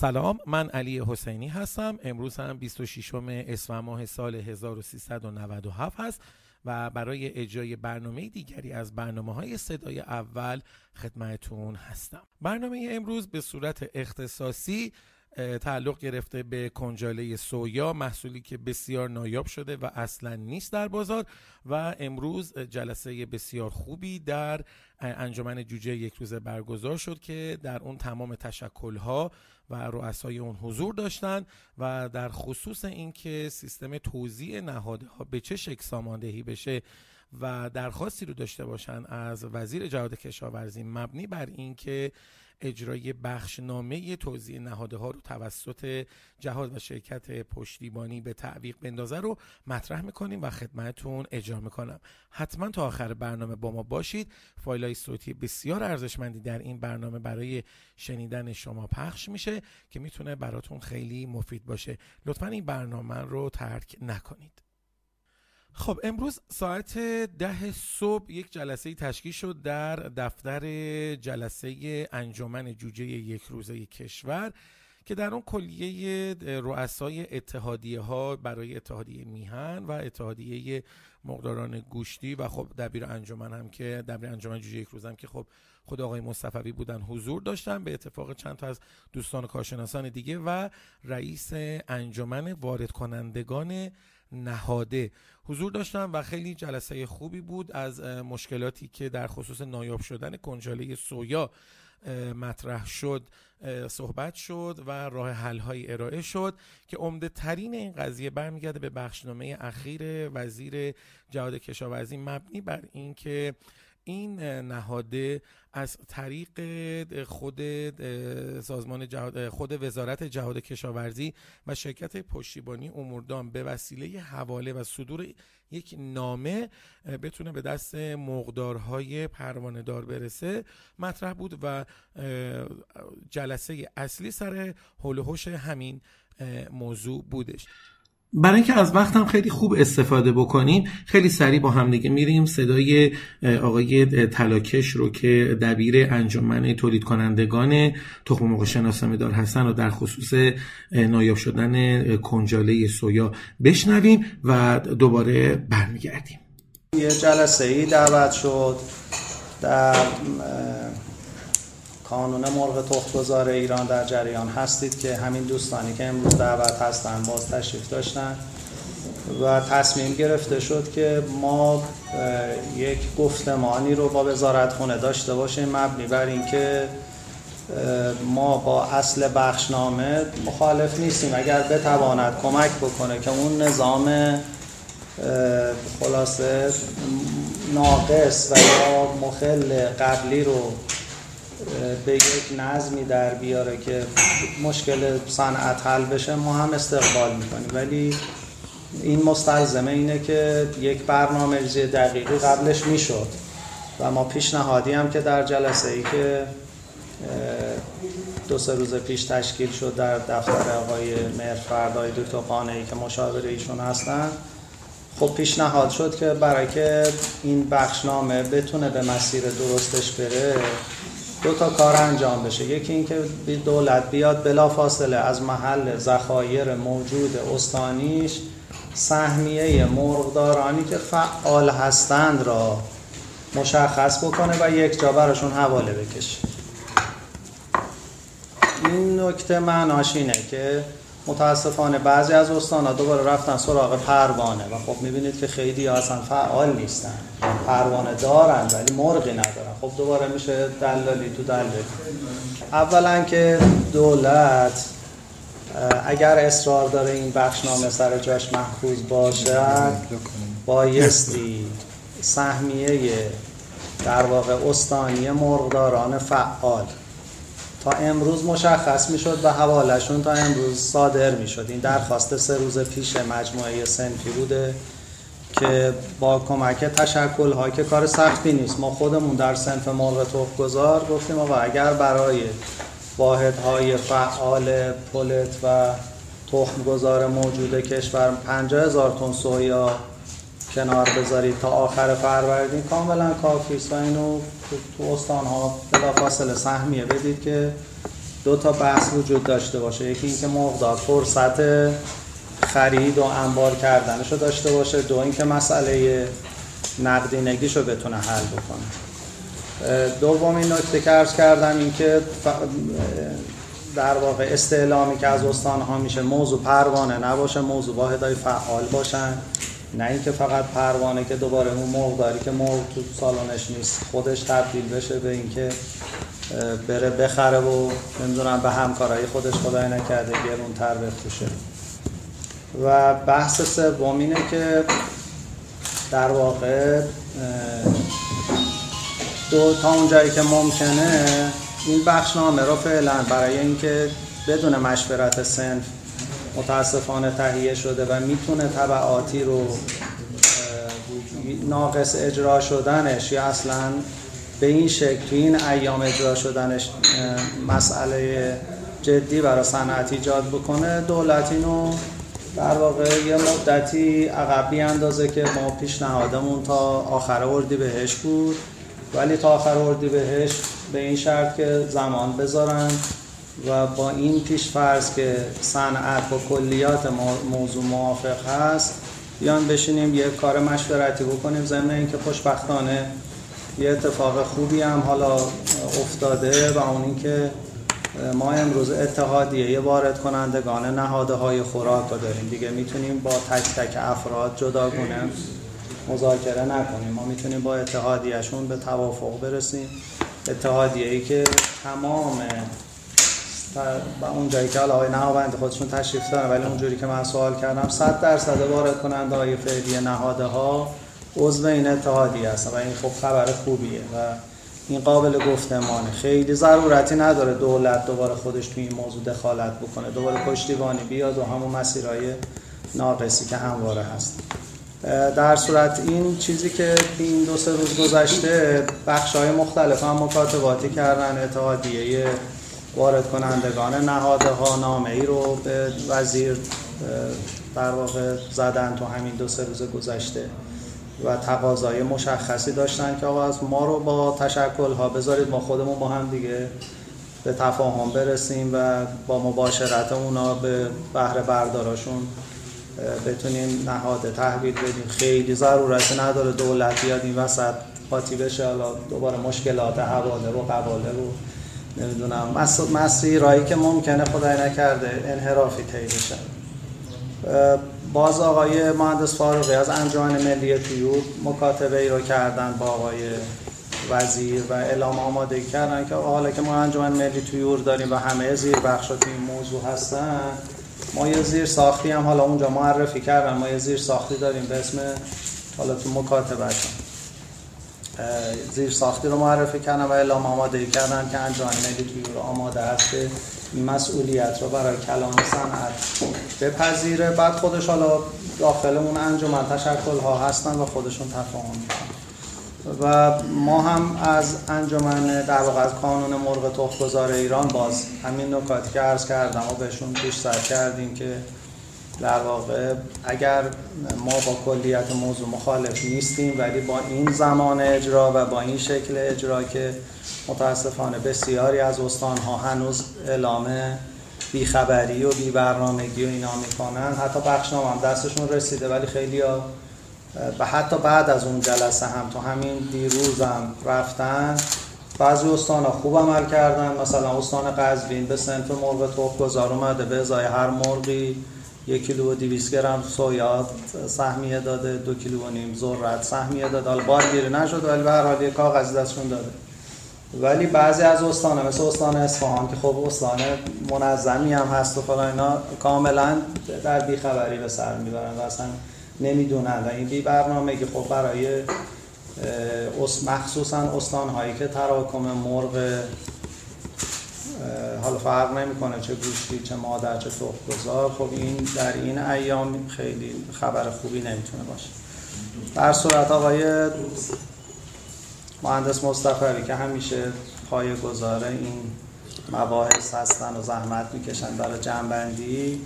سلام، من علی حسینی هستم. امروز هم 26 اسفند ماه سال 1397 هست و برای اجرای برنامه دیگری از برنامه‌های صدای اول خدمتتون هستم. برنامه امروز به صورت اختصاصی تعلق گرفته به کنجاله سویا، محصولی که بسیار نایاب شده و اصلا نیست در بازار و امروز جلسه بسیار خوبی در انجمن جوجه یک روز برگزار شد که در اون تمام تشکل‌ها و رؤسای اون حضور داشتند و در خصوص اینکه سیستم توزیع نهادها به چه شکل ساماندهی بشه و درخواستی رو داشته باشن از وزیر جهاد کشاورزی مبنی بر اینکه اجرای بخشنامه توزیع نهادها رو توسط جهاد و شرکت پشتیبانی به تعویق بندازه رو مطرح میکنیم و خدمتتون اجرا میکنم. حتما تا آخر برنامه با ما باشید. فایل‌های صوتی بسیار ارزشمندی در این برنامه برای شنیدن شما پخش میشه که میتونه براتون خیلی مفید باشه. لطفاً این برنامه رو ترک نکنید. خب امروز ساعت 10 صبح یک جلسه تشکیل شد در دفتر جلسه انجمن جوجه یک روزه کشور که در اون کلیه رؤسای اتحادیه ها برای اتحادیه میهن و اتحادیه مقداران گوشتی و خب دبیر انجمن جوجه یک روز هم که خب خود آقای مصطفی بودن حضور داشتن، به اتفاق چند تا از دوستان و کارشناسان دیگه و رئیس انجمن وارد کنندگان نهاده حضور داشتم و خیلی جلسه خوبی بود. از مشکلاتی که در خصوص نایاب شدن کنجاله سویا مطرح شد صحبت شد و راه حل‌های ارائه شد که عمده ترین این قضیه برمیگرده به بخشنامه اخیر وزیر جهاد کشاورزی مبنی بر اینکه این نهاده از طریق خود سازمان جهاد، خود وزارت جهاد کشاورزی و شرکت پشتیبانی اموردان به وسیله حواله و صدور یک نامه بتونه به دست مقدارهای پروانه دار برسه مطرح بود و جلسه اصلی سر حول و حوش همین موضوع بودش. برای اینکه از وقتم خیلی خوب استفاده بکنیم خیلی سریع با هم دیگه میریم صدای آقای تلاکش رو که دبیر انجمن تولید کنندگان تخم مرغ شناسنامه دار حسن رو در خصوص نایاب شدن کنجاله سویا بشنویم و دوباره برمیگردیم. یه جلسه ای دعوت شد در کانون مرغ تخم گذار ایران. در جریان هستید که همین دوستانی که امروز دعوت هستن باز تشریف داشتن و تصمیم گرفته شد که ما یک گفتمانی رو با وزارتخونه داشته باشیم مبنی بر اینکه ما با اصل بخشنامه مخالف نیستیم اگر بتواند کمک بکنه که اون نظام خلاصه ناقص و یا مخل قبلی رو به یک نظمی در بیاره که مشکل صنعت حل بشه ما هم استقبال میکنیم، ولی این مستلزمه اینه که یک برنامه ریزی دقیقی قبلش میشد و ما پیشنهادی هم که در جلسه ای که 2-3 روز پیش تشکیل شد در دفتر آقای مهفرد آقای دکتر قانعی که مشاور ایشون هستن، خب پیشنهاد شد که برای که این بخشنامه بتونه به مسیر درستش بره 2 تا کار انجام بشه. یکی این که دولت بیاد بلافاصله از محل ذخایر موجود استانیش سهمیه مرغدارانی که فعال هستند را مشخص بکنه و یک جا براشون حواله بکشه. این نکته معناش اینه که متاسفانه بعضی از استان‌ها دوباره رفتن سراغ پروانه و خب می‌بینید که خیلی اصلا فعال نیستن، پروانه دارن ولی مرغی ندارن. خب دوباره میشه دلالی تو دلالی. اولا که دولت اگر اصرار داره این بخشنامه سر جاش محفوظ باشد بایستی سهمیه در واقع استانی مرغداران فعال تا امروز مشخص میشد و حوالشون تا امروز صادر میشد. این درخواست 3 روز پیش مجموعه سنفی بوده که با کمک تشکل‌ها که کار سختی نیست ما خودمون در صنف مرغ تخم‌گذار گفتیم و اگر برای واحدهای فعال پلت و تخم‌گذار موجود کشور 50,000 تن سویا کنار بذارید تا آخر فروردین کاملا کافی است و اینو تو استان‌ها بلافاصله سهمیه بدید که دو تا بحث وجود داشته باشه، یکی اینکه مقدار فرصت خرید و انبار کردنشو داشته باشه، دو اینکه مسئله نقدینگیشو بتونه حل بکنه. دومین نکته که عرض کردم اینکه در واقع استعلامی که از استان‌ها میشه موضوع پروانه نباشه، موضوع واحدهای فعال باشن، نه اینکه فقط پروانه که دوباره اون مقداری که مرغ تو سالنش نیست خودش تبدیل بشه به اینکه بره بخره و نمیدونم به همکارای خودش خدای نکرده گرون‌تر بفروشه. و بحث سوم اینه که در واقع دو تا اونجایی که ممکنه این بخشنامه رو فعلا برای اینکه بدون مشورت صنف متاسفانه تهیه شده و میتونه تبعاتی رو ناقص اجرا شدنش یا اصلا به این شکل این ایام اجرا شدنش مسئله جدی برای صنعت ایجاد بکنه، دولت اینو در واقع یه مدتی عقب بیاندازه که ما پیشنهادمون تا آخر اردیبهشت بود، ولی تا آخر اردیبهشت به این شرط که زمان بذارن و با این پیش‌فرض که صنعت با کلیات موضوع موافق هست بیان بشینیم یه کار مشورتی بکنیم. ضمن اینکه خوشبختانه یه اتفاق خوبی هم حالا افتاده و اون اینکه ما امروز اتحادیه وارد کنندگان نهاده های خوراک رو داریم، دیگه میتونیم با تک تک افراد جداگونه مذاکره نکنیم، ما میتونیم با اتحادیهشون به توافق برسیم. اتحادیه‌ای که تمام با اون جایی که حالا آقای نهاوند خودشون تشریف دارن، ولی اونجوری که من سوال کردم 100% وارد کننده های فعلی نهاده ها عضو این اتحادیه هستن و این خب خبر خوبیه و این قابل گفتمانه. خیلی ضرورتی نداره دولت دوباره خودش توی این موضوع دخالت بکنه، دوباره پشتیبانی بیاد و همون مسیرهای ناقصی که همواره هست. در صورت این چیزی که این دو سه روز گذشته بخش‌های مختلف هم مکاتباتی کردن، اتحادیه وارد کنندگان نهاده ها نامه ای رو به وزیر در واقع زدن تو همین دو سه روز گذشته و تقاضای مشخصی داشتن که آقا از ما رو با تشکل ها بذارید ما خودمون با هم دیگه به تفاهم برسیم و با مباشرت اونا به بهره برداراشون بتونیم نهاد تحویل بدیم. خیلی ضرورت نداره دولت بیاد این وسط قاطی بشه، حالا دوباره مشکلات حواله و قواله رو نمیدونم مسیرهایی که ممکنه خدای نکرده انحرافی طی بشه. باز آقای مهندس فاروقی از انجمن ملی طیور مکاتبه ای رو کردن با آقای وزیر و اعلام آماده کردن که حالا که ما انجمن ملی طیور داریم و همه زیر بخشا که این موضوع هستن، ما یه زیر ساختی هم حالا اونجا معرفی کردن، ما یه زیر ساختی داریم به اسم حالا تو مکاتبه زیر ساختی رو معرفی کردن و اعلام آماده کردن که انجمن ملی طیور آماده است این مسئولیت رو برای کلان صنعت بپذیره. بعد خودش حالا داخل اون انجمن تشکل‌ها هستن و خودشون تفاهم می‌کنن و ما هم از انجمن در واقع از کانون مرغ تخم گذار ایران باز همین نکاتی که عرض کردم و بهشون پیش‌سر کردیم که در واقع اگر ما با کلیت موضوع مخالف نیستیم، ولی با این زمان اجرا و با این شکل اجرا که متاسفانه بسیاری از استان‌ها هنوز اعلام بیخبری و بی‌برنامگی و اینا میکنن، حتی بخشنامه هم دستشون رسیده ولی خیلی‌ها و حتی بعد از اون جلسه هم تو همین دیروز هم رفتن. بعضی استان‌ها خوب عمل کردن، مثلا استان قزوین به صنف مرغ تخم‌گذار اومده به ازای هر مرغی 1 کیلو و 200 گرم سویا سهمیه داده، 2 کیلو و نیم ذرت سهمیه داده، حالا بارگیری نشد ولی به هر حال یک کاغذی دستشون داده. ولی بعضی از استان‌ها مثل استان اصفهان که خب استان منظمی هم هست و فلان اینا کاملا در بیخبری به سر میبرن و اصلا نمیدونن و این بی برنامگی خب برای مخصوصا استان‌هایی که تراکم مرغ حالا فرق نمی‌کنه چه گوشتی چه مادر چه تخم‌گذار، خب این در این ایام خیلی خبر خوبی نمیتونه باشه. در صورت آقای مهندس مستقلی که همیشه پایه‌گذار این مباحث هستن و زحمت میکشن برای جمع‌بندی،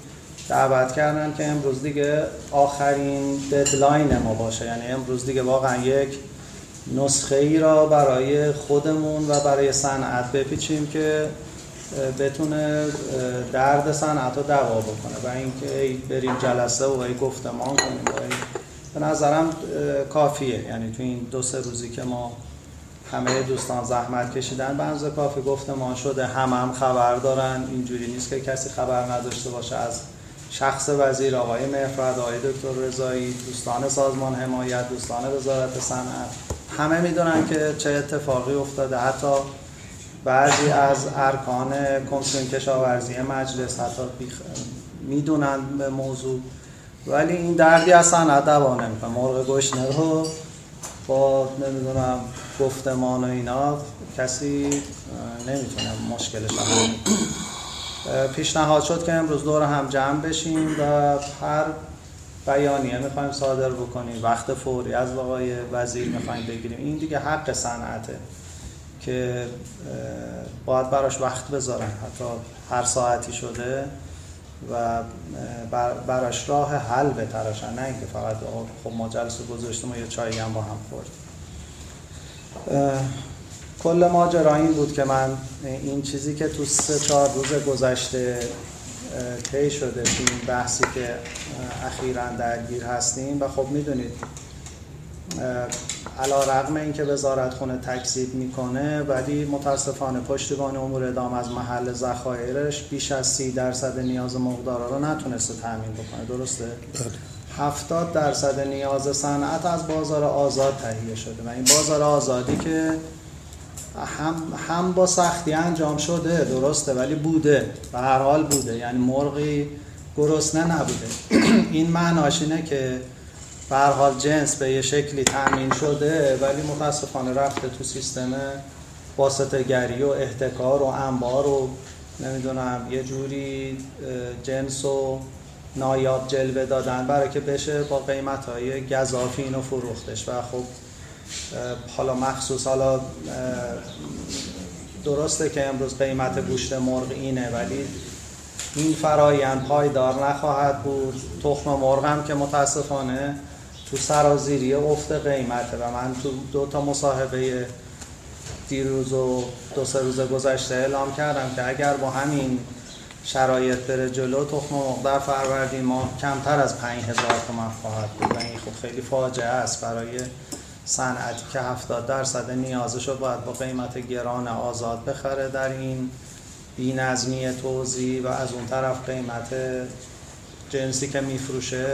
دعوت کردن که امروز دیگه آخرین ددلاین ما باشه، یعنی امروز دیگه واقعا یک نسخه ای را برای خودمون و برای صنعت بپیچیم که بتونه درد صنعت رو دوا بکنه و اینکه بریم جلسه و گفتمان کنیم به نظرم کافیه. یعنی تو این دو سه روزی که ما همه دوستان زحمت کشیدن بنز کافی گفتمان شده، هم خبر دارن، اینجوری نیست که کسی خبر نداشته باشه. از شخص وزیر آقای مهفرد، آقای دکتر رضایی، دوستان سازمان حمایت، دوستان وزارت صنعت، همه میدونن که چه اتفاقی افتاده. حتی بعضی از ارکان کمیسیون کشاورزی مجلس حتی میدونن به موضوع، ولی این دردی از صنعت دوا نمیکنه. مرغ گشنه رو با نمیدونم گفتمان و اینا کسی نمیتونه مشکلش رو حل کنه. پیشنهاد شد که امروز دور هم جمع بشیم و هر بیانیه میخوایم صادر بکنیم وقت فوری از آقای وزیر میخوایم بگیریم. این دیگه حق صنعته که باید براش وقت بذارن، حتی هر ساعتی شده، و براش راه حل بتراشن، نه اینکه فقط خب ما جلسه گذاشتیم و یه چایی هم با هم خوردیم. کل ماجرا این بود که من این چیزی که تو 3-4 روز گذشته طی شده، این بحثی که اخیراً درگیر هستیم و خب میدونید علیرغم اینکه وزارت خونه تکذیب میکنه ولی متاسفانه پشتیبان امور اعدام از محل ذخایرش بیش از 30% نیاز مقدارا رو نتونسته تامین بکنه. درسته؟ 70% نیاز صنعت از بازار آزاد تهیه شده و این بازار آزادی که هم با سختی انجام شده، درسته، ولی بوده، به هر حال بوده. یعنی مرغی گرسنه نبوده. این معناش اینه که به هر حال جنس به یه شکلی تامین شده ولی متاسفانه رفته تو سیستم واسطه‌گری و احتکار و انبار و نمیدونم یه جوری جنس و نایاب جلوه دادن برای که بشه با قیمت‌های گزافی اینو فروختش. و خب حالا مخصوص درسته که امروز قیمت گوشت مرغ اینه ولی این فرایند پایدار نخواهد بود. تخم مرغ هم که متاسفانه تو سرازیری افت قیمته و من تو 2 تا مصاحبه دیروز و 2-3 روز گذشته اعلام کردم که اگر با همین شرایط بره جلو تخم مرغ در فروردین ماه کمتر از 5000 تومان خواهد بود و این خب خیلی فاجعه است برای صنعتی که 70% نیازش رو باید با قیمت گران آزاد بخره. در این بی‌نظمی توزیع و از اون طرف قیمت جنسی که میفروشه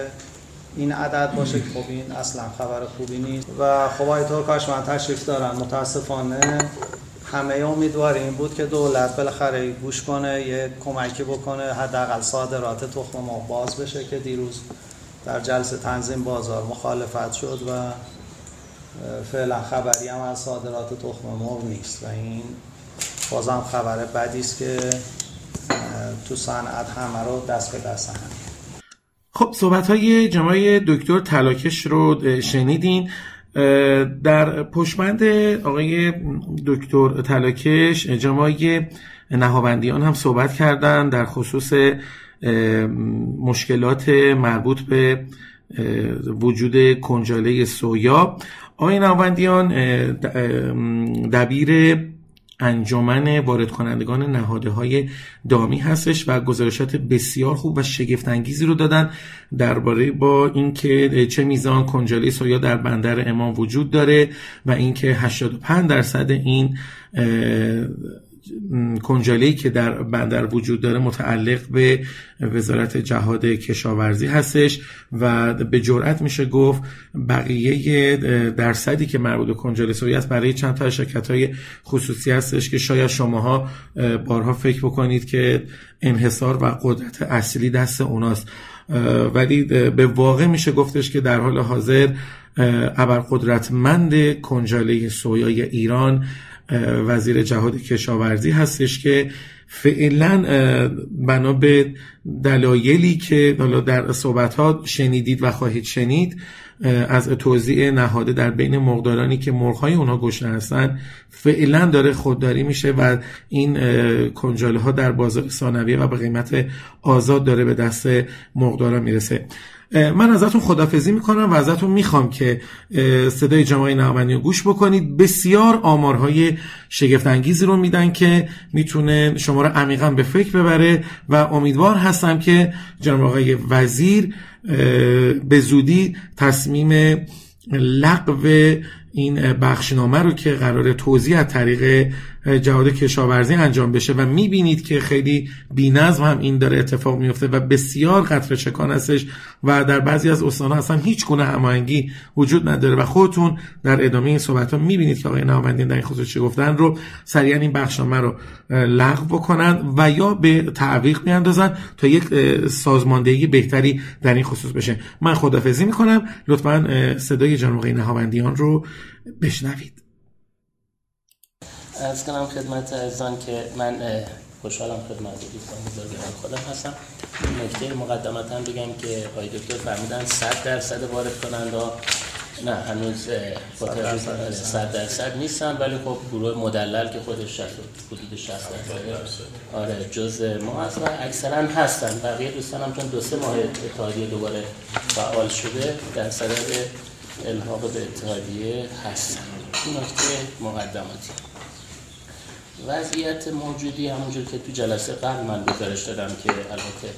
این عدد باشه که خب این اصلا خبر خوبی نیست. و خب آقای ترکاش من تشریف دارن. متاسفانه همه امیدوار این بود که دولت بالاخره گوش کنه، یه کمکی بکنه، حداقل صادرات تخم مرغ باز بشه که دیروز در جلسه تنظیم بازار مخالفت شد و فعلا خبری هم از صادرات تخم مرغ نیست و این بازم خبر بدی است که تو صنعت همه رو دست به دست هم. خب صحبت‌های جناب دکتر تلاکش رو شنیدین. در پشمند آقای دکتر تلاکش جناب نهاوندیان هم صحبت کردن در خصوص مشکلات مربوط به وجود کنجاله سویا. آقای نهاوندیان دبیر انجمن وارد کنندگان نهاده های دامی هستش و گزارشات بسیار خوب و شگفت انگیزی رو دادن درباره با اینکه چه میزان کنجاله سویا در بندر عمان وجود داره و اینکه 85% این کنجاله‌ای که در بندر وجود داره متعلق به وزارت جهاد کشاورزی هستش و به جرئت میشه گفت بقیه درصدی که مربوط به کنجاله سویا است برای چند تا شرکت‌های خصوصی هستش که شاید شماها بارها فکر بکنید که انحصار و قدرت اصلی دست اوناست، ولی به واقع میشه گفتش که در حال حاضر ابرقدرتمند کنجاله سویای ایران وزیر جهاد کشاورزی هستش که فعلا بنا به دلایلی که حالا در صحبت‌ها شنیدید و خواهید شنید از توزیع نهاده در بین مقدارانی که مرغ‌های اونها گشنه هستن فعلا داره خودداری میشه و این کنجاله‌ها در بازار ثانویه و به قیمت آزاد داره به دست مقدارا میرسه. من ازتون خدافظی میکنم و ازتون میخوام که صدای جماعی نهاوندیان رو گوش بکنید. بسیار آمارهای شگفت انگیزی رو میدن که میتونه شما رو عمیقا به فکر ببره و امیدوار هستم که جناب آقای وزیر به زودی تصمیم لغو این بخشنامه رو که قرار توزیع از طریق جهاد کشاورزی انجام بشه و میبینید که خیلی بی‌نظم هم این داره اتفاق میفته و بسیار قطره چکان هستش و در بعضی از استان‌ها اصلا هیچ گونه هماهنگی وجود نداره و خودتون در ادامه این صحبت‌ها میبینید که آقای نهاوندیان در این خصوص چی گفتن رو سریعا این بخشنامه رو لغو بکنن و یا به تعویق بیاندازن تا یک سازماندهی بهتری در این خصوص بشه. من خداحافظی می‌کنم، لطفاً صدای جناب آقای نهاوندیان رو بشنوید. از کنم خدمت عزیزان که من خوشحالم خدمت دوستان بزرگوار خودم هستم. نکته مقدمتا هم بگم که آقای دکتر فرمودن 100% وارد کننده نه هنوز 100% نیستن، ولی خب گروه مدلل که خودش حدود 60% آره جزء ما هست و اکثرا هستن. بقیه دوستان هم چون 2-3 ماه اتحادیه دوباره فعال شده در صدد الحاق به اتحادیه هستن. این نکته مقدماتی. وضعیت موجودی همونجور که تو جلسه قبل من گزارش دادم که البته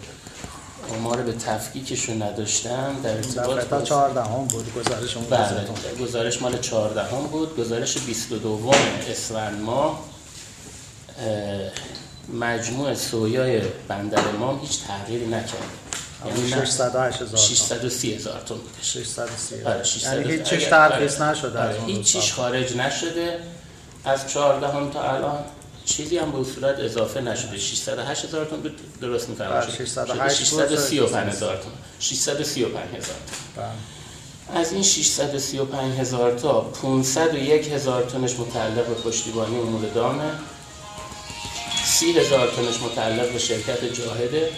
ما رو به تفکیکشون نداشتم در ارتباط با 14 بود گزارشمون. گزارش مال 14 بود. گزارش 22 اسفند ماه مجموع سویای بندر امام هیچ تغییری نکرد. یعنی 630,000 تن بود. 630,000 یعنی هیچ چیز تغییر نشده، هیچ چیز خارج نشده از 14 تا الان، چیزی هم به صورت اضافه نشده. 608,000 تن درست می‌فرمایید. 635,000 تن. 635,000 تن. از این 635,000 تا 501,000 تنش متعلق به پشتیبانی امور دامه، 30,000 تنش متعلق به شرکت جاهده،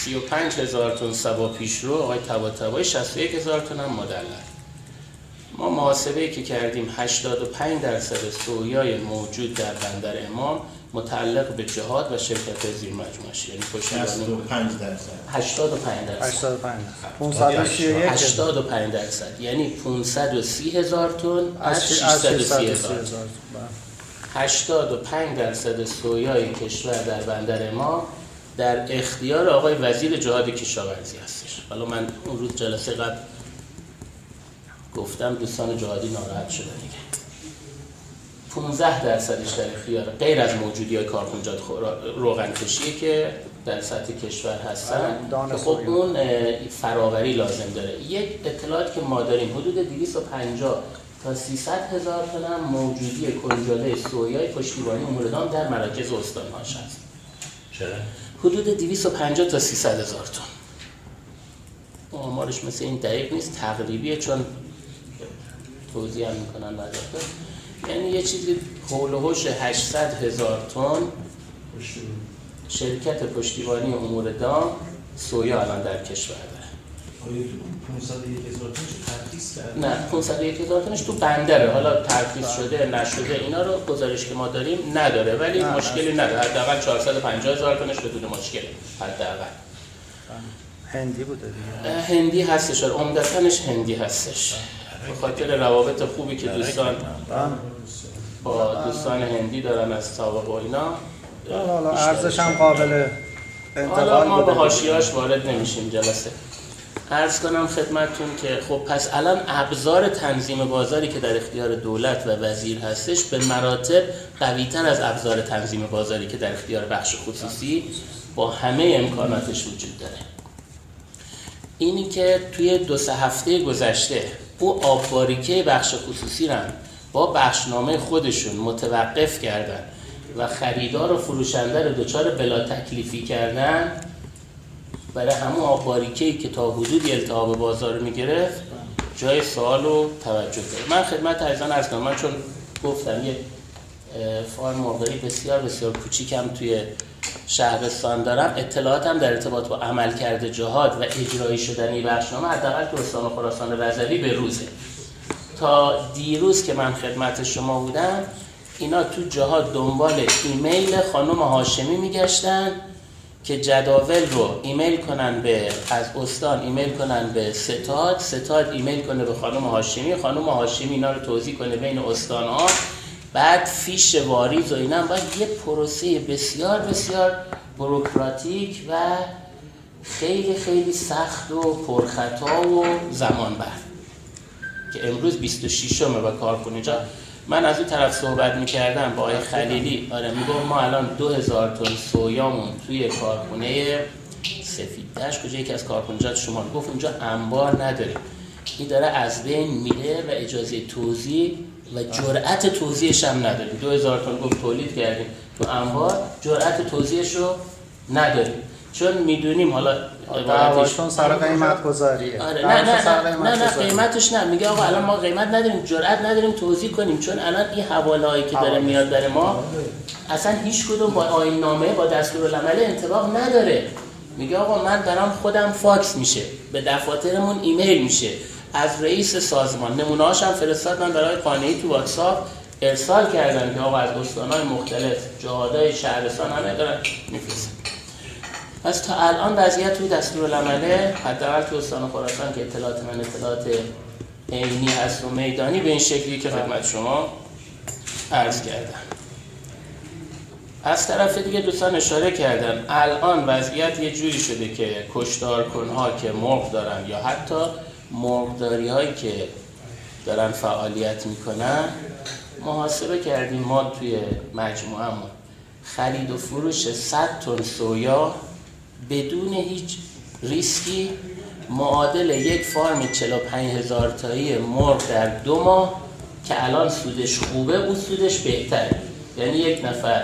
35,000 تن سبا پیشرو آقای طباطبایی، 61,000 تن هم مدلل. ما محاسبه‌ای که کردیم 85% سویای موجود در بندر امام متعلق به جهاد و شرکت زیر مجموعش، یعنی 85%، یعنی 530,000 تن از 630,000 تن. 85% سویای کشور در بندر امام در اختیار آقای وزیر جهاد کشاورزی هستش. حالا من اون روز جلسه قبل گفتم دوستان جهادی ناراحت شدن دیگه. 15% در اختیار غیر از موجودی‌های کارخونجات روغن‌کشی که در سطح کشور هستن که خب اون فراوری لازم داره. یک اطلاعات که ما داریم حدود 250,000 تا 300,000 تن هم موجودی کنجاله سویای پشتیبانی امور دام در مراکز استان هاش هست. چرا؟ حدود 250,000 تا 300,000 تن. آمارش مثل این دقیق نیست، تقریبیه چون توضیح هم میکنن وضعیت. یعنی یه چیزی حول و حوش 800,000 تن شرکت پشتیبانی امور دام سویا الان در کشور داره. آیا 501,000 تنش ترخیص کرده؟ نه، 501,000 تنش تو بندره. حالا ترخیص شده نشده اینا رو گزارش که ما داریم نداره، ولی مشکلی نداره. حداقل 450,000 تنش بدون مشکل حداقل. هندی بوده دیگه. هندی هستش، عمدتاًش هندی هستش. به خاطر روابط خوبی که دوستان با دوستان هندی دارن از سابق و اینا، حالا ارزش هم قابل انتقال. ما به حاشیه‌اش وارد نمیشیم جلسه. عرض کنم خدمتتون که خب پس الان ابزار تنظیم بازاری که در اختیار دولت و وزیر هستش به مراتب قوی‌تر از ابزار تنظیم بازاری که در اختیار بخش خصوصی با همه امکاناتش وجود داره. اینی که توی 2-3 هفته گذشته او آب‌باریکه بخش خصوصی را با بخشنامه خودشون متوقف کردن و خریدار و فروشنده رو دچار بلا تکلیفی کردن، برای همون آب‌باریکه‌ای که تا حدودی التهاب بازار می‌گرفت جای سوال و توجه داره. من خدمت عزیزان عرض کنم، من چون گفتم یه فارم مرغی بسیار بسیار کوچیکم توی شهرستان دارم، اطلاعاتم در ارتباط با عملکرد جهاد و اجرایی شدنی بخشنامه حداقل تو استان خراسان رضوی به روزه. تا دیروز که من خدمت شما بودم اینا تو جهاد دنبال ایمیل خانم هاشمی میگشتن که جداول رو ایمیل کنن به از استان، ایمیل کنن به ستاد، ستاد ایمیل کنه به خانم هاشمی، خانم هاشمی اینا رو توزیع کنه بین استان‌ها، بعد فیش واریز و اینا هم باید یه پروسه بسیار بسیار بروکراتیک و خیلی خیلی سخت و پرخطا و زمان بر که امروز 26م و کار کنه. اینجا من از اون طرف صحبت می‌کردم با آقای خلیلی، آره میگم ما الان 2000 تن سویامون توی کارخونه سفید دشت، کجا یکی از کارخونجات شما گفت اونجا انبار نداره، این داره از بین میره و اجازه توزیع و جرأت توزیعش هم نداریم. 2000 تن گفت تولید کردیم تو انبار، جرأت توزیعش رو نداریم چون میدونیم حالا دعواشون سر قیمت گذاریه. آره نه قیمتش نه، میگه آقا الان ما قیمت نداریم، جرأت نداریم توزیع کنیم، چون الان این حواله‌هایی که داره میاد برای ما اصلا هیچ کدوم با آیین نامه با دستورالعمل انطباق نداره. میگه آقا من دارم خودم فاکس میشه، به دفاترمون ایمیل میشه، از رئیس سازمان نمونه‌هاش هم فرستادن برای قانعی تو واتساپ ارسال کردن که آقا از استان‌های مختلف جهادهای شهرستان هم دارن میفرستن. پس تا الان وضعیت توی دستورالعمله حداقل تو استان خراسان که اطلاعات من اطلاعات عینی هست و میدانی به این شکلی که خدمت شما عرض کردم. از طرف دیگه دوستان اشاره کردم الان وضعیت یه جوری شده که کشتارکن‌ها که مرغ دارن یا حتی مرغداری‌هایی که دارن فعالیت میکنن، محاسبه کردیم ما توی مجموعه‌مون خرید و فروش 100 تن سویا بدون هیچ ریسکی معادل یک فارم 45000 تایی مرغ در 2 ماه که الان سودش خوبه، اون سودش بهتره. یعنی یک نفر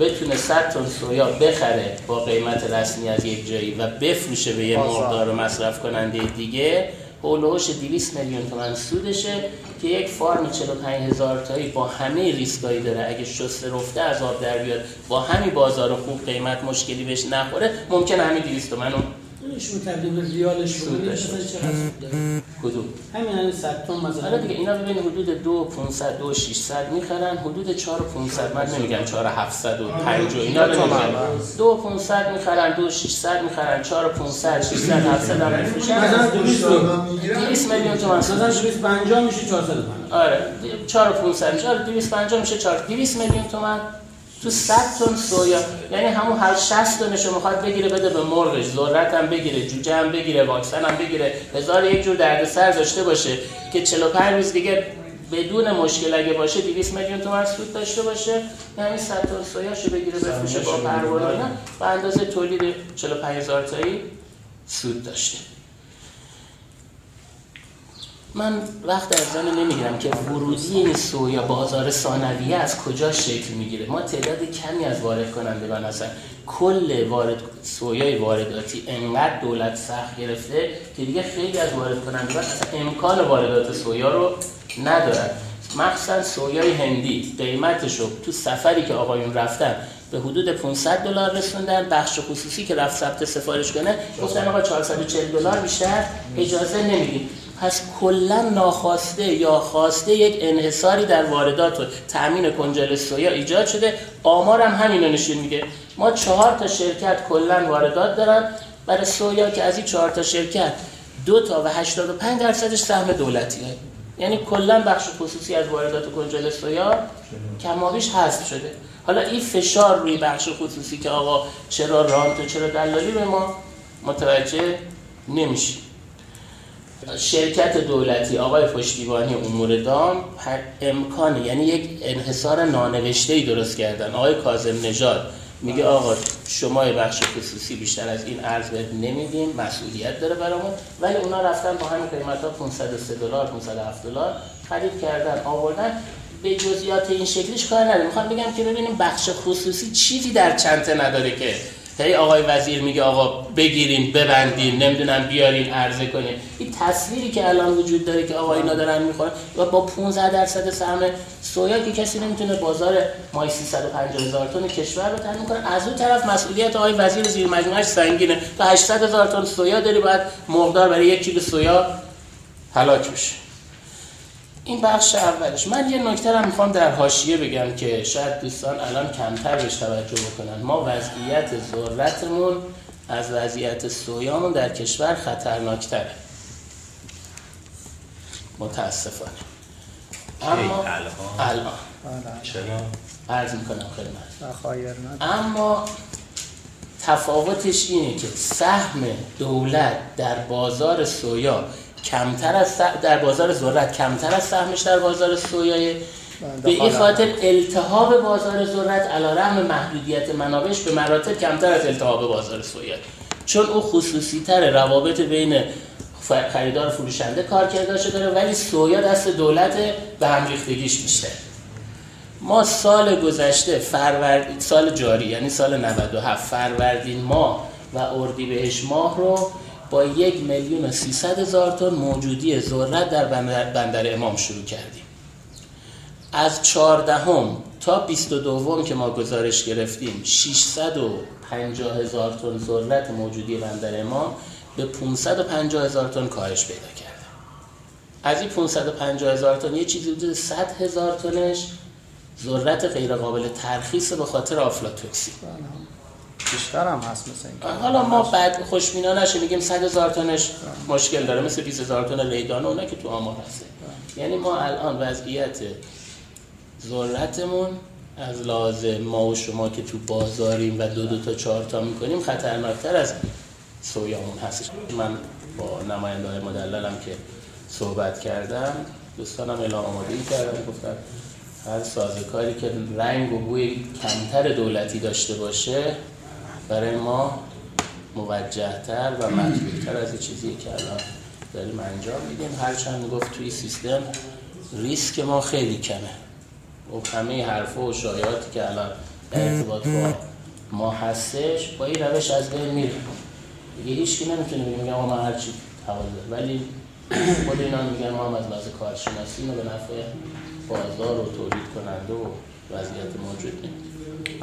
بتونه 100 تن سویا بخره با قیمت رسمی از یک جایی و بفروشه به یه مرغدار و مصرف کننده دیگه، هولوش 200 میلیون تومان سودشه که یک فارم 45000 تایی با همه ریسکایی داره اگه شسته رفته از آب در بیاد با همین بازار خوب قیمت مشکلی بهش نخوره ممکنه همین 200 تومنو شون تبدیل به ریال شون بشه. کدوم همین 100 تومن مثلا؟ آره دیگه اینا ببین حدود 2500 2600 میخرن، حدود 4500، من نمیگم 4705 و اینا رو میگم، 2500 میخرن، 2600 میخرن، 4500 600 700 هم میفروشن، مثلا 200 میلیون تومان مثلا 250 میشه 450. آره 4500 میشه، 250 میشه 4200 میلیون تومان تو 100 تن سویا. یعنی همون هر 60 تنش رو میخواد بگیره بده به مرغش، ذرت هم بگیره، جوجه هم بگیره، واکسن هم بگیره، هزار یک جور دردسر داشته باشه که 45 روز دیگه بدون مشکل اگه باشه 200 میلیون تومان سود داشته باشه. یعنی 100 تن سویاشو بگیره بفروشه با پروانه به اندازه تولید 45000 تایی سود داشته. من وقت از زن نمیگیرم که ورودی این سویا بازار ثانویه از کجا شکل میگیره. ما تعداد کمی از وارد کنندگان هستن، کل وارد سویای وارداتی انقدر دولت سخت گرفته که دیگه خیلی از وارد کنندگان امکان واردات سویا رو ندارن، مخصوصا سویای هندی قیمتش رو تو سفری که آقایون رفتن به حدود 500 دلار رسوندن، بخش خصوصی که رفت ثبت سفارش کنه گفتن آقا 440 دلار بیشتر اجازه نمیدیم. پس کلا ناخواسته یا خواسته یک انحصاری در واردات و تامین کنجاله سویا ایجاد شده. آمار هم همین رو نشون میده. ما 4 تا شرکت کلا واردات دارن برای سویا که از این 4 تا شرکت 2 تا و 85% سهم دولتیه. یعنی کلا بخش خصوصی از واردات کنجاله سویا کمابیش حذف شده. حالا این فشار روی بخش خصوصی که آقا چرا رانت و چرا دلالی به ما متوجه نمیشه. شرکت دولتی آقای پشتیبانی امور دام امکان یعنی یک انحصار نانوشته‌ای درست کردن. آقای کاظم نژاد میگه آقا شما بخش خصوصی بیشتر از این ارز بهت نمیدیم، مسئولیت داره برامون، ولی اونا رفتن با همین قیمتا 503 دلار 507 دلار خرید کردن آوردن. به جزئیات این شکلیش کار ندارم، میخوام بگم که ببینیم بخش خصوصی چیزی در چنته نداره که هی آقای وزیر میگه آقا بگیرین ببندین نمیدونم بیارین عرضه کنین. این تصویری که الان وجود داره که آقا اینا دارن میخورن و با 15% سهم سویا که کسی نمیتونه بازار مای 350000 تن کشور رو تامین کنه، از اون طرف مسئولیت آقای وزیر زیر مجموعه‌اش سنگینه. تا 800000 تن سویا داری باید مقدار برای 1 کیلو سویا هلاک بشه. این بخش اولش. من یه نکته را میخوام در حاشیه بگم که شاید دوستان الان کمتر بهش توجه بکنن. ما وضعیت ذرتمون از وضعیت سویامون در کشور خطرناکتره، متاسفانه. اما الان چرا؟ عرض میکنم خدمت. اما تفاوتش اینه که سهم دولت در بازار سویا کمتر از در بازار ذرت کمتر از سهمش در بازار سویایه. به این خاطر التهاب بازار ذرت علیرغم محدودیت منابعش به مراتب کمتر از التهاب بازار سویا، چون او خصوصی‌تر روابط بین خریدار و فروشنده کار کرداشو داره، ولی سویا دست دولت به هم ریختگیش میشه. ما سال گذشته فروردین، سال جاری یعنی سال 97 فروردین ماه و اردیبهشت ماه رو با 1,300,000 تن موجودی ذرت در بندر امام شروع کردیم. از 14 تا 22 که ما گزارش گرفتیم 650,000 تن ذرت موجودی بندر امام به 550,000 تن کاهش پیدا کرده. از این 550,000 تن یه چیزی حدود 100,000 تنش ذرت غیر قابل ترخیص به خاطر آفلاتوکسین. بیشتر هم هست مثل این. حالا ما بعد خوشبینانه نشه میگیم 100,000 تنش مشکل داره، مثل 20,000 تن لیدان اونا که تو آمار هست. یعنی ما الان وضعیت ذرتمون از لازم ما و شما که تو بازاریم و 2 تا 4 تا میکنیم خطرناکتر از سویامون هستش. من با نماینده های مدللم که صحبت کردم، دوستانم اعلام آمادگی کردم، گفتن هر سازوکاری که رنگ و بوی کمتر دولتی داشته باشه برای ما موجه‌تر و مطلوب‌تر از چیزی که الان داریم انجام میدیم. هرچند گفت توی سیستم ریسک ما خیلی کمه و همه حرفا و شایعاتی که الان در ارتباط با ما هستش با این روش از بین میره. دیگه هیچکی نمیتونه بگه آقا من هرچی حواله، ولی خود اینا میگن ما هم از لحاظ کارشناسی اینو به نفع بازار و تولید کننده و وضعیت موجود نمیدیم.